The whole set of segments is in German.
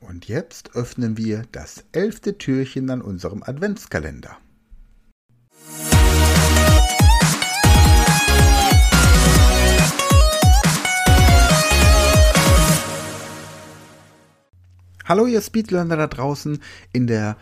Und jetzt öffnen wir das 11. Türchen an unserem Adventskalender. Hallo ihr Speedlearner da draußen, in der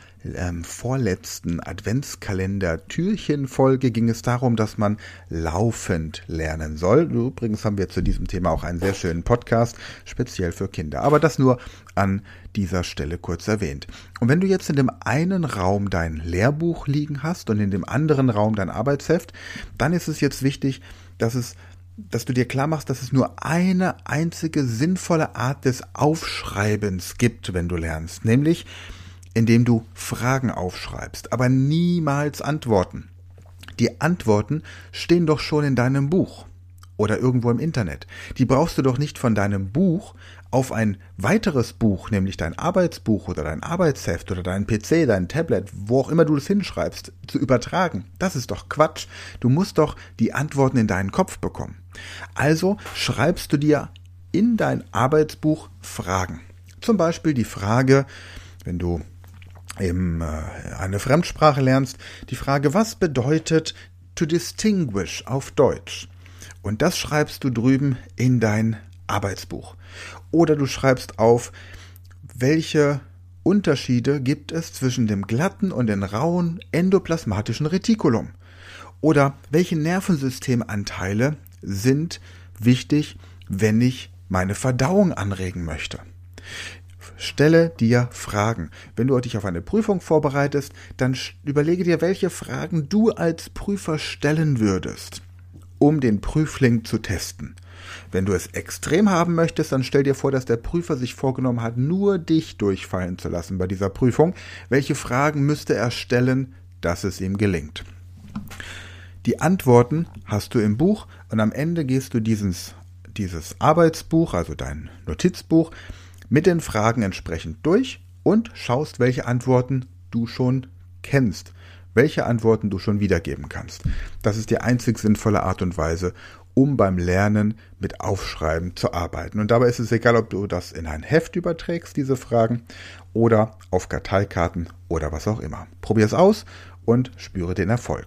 vorletzten Adventskalender-Türchen-Folge ging es darum, dass man laufend lernen soll. Übrigens haben wir zu diesem Thema auch einen sehr schönen Podcast, speziell für Kinder, aber das nur an dieser Stelle kurz erwähnt. Und wenn du jetzt in dem einen Raum dein Lehrbuch liegen hast und in dem anderen Raum dein Arbeitsheft, dann ist es jetzt wichtig, dass du dir klar machst, dass es nur eine einzige sinnvolle Art des Aufschreibens gibt, wenn du lernst, nämlich indem du Fragen aufschreibst, aber niemals Antworten. Die Antworten stehen doch schon in deinem Buch oder irgendwo im Internet. Die brauchst du doch nicht von deinem Buch auf ein weiteres Buch, nämlich dein Arbeitsbuch oder dein Arbeitsheft oder dein PC, dein Tablet, wo auch immer du es hinschreibst, zu übertragen. Das ist doch Quatsch. Du musst doch die Antworten in deinen Kopf bekommen. Also schreibst du dir in dein Arbeitsbuch Fragen. Zum Beispiel die Frage, wenn du eben eine Fremdsprache lernst, die Frage, was bedeutet to distinguish auf Deutsch? Und das schreibst du drüben in dein Arbeitsbuch. Oder du schreibst auf, welche Unterschiede gibt es zwischen dem glatten und dem rauen endoplasmatischen Retikulum? Oder welche Nervensystemanteile sind wichtig, wenn ich meine Verdauung anregen möchte? Stelle dir Fragen. Wenn du dich auf eine Prüfung vorbereitest, dann überlege dir, welche Fragen du als Prüfer stellen würdest, um den Prüfling zu testen. Wenn du es extrem haben möchtest, dann stell dir vor, dass der Prüfer sich vorgenommen hat, nur dich durchfallen zu lassen bei dieser Prüfung. Welche Fragen müsste er stellen, dass es ihm gelingt? Die Antworten hast du im Buch und am Ende gehst du dieses Arbeitsbuch, also dein Notizbuch, mit den Fragen entsprechend durch und schaust, welche Antworten du schon kennst, welche Antworten du schon wiedergeben kannst. Das ist die einzig sinnvolle Art und Weise, um beim Lernen mit Aufschreiben zu arbeiten. Und dabei ist es egal, ob du das in ein Heft überträgst, diese Fragen, oder auf Karteikarten oder was auch immer. Probier es aus und spüre den Erfolg.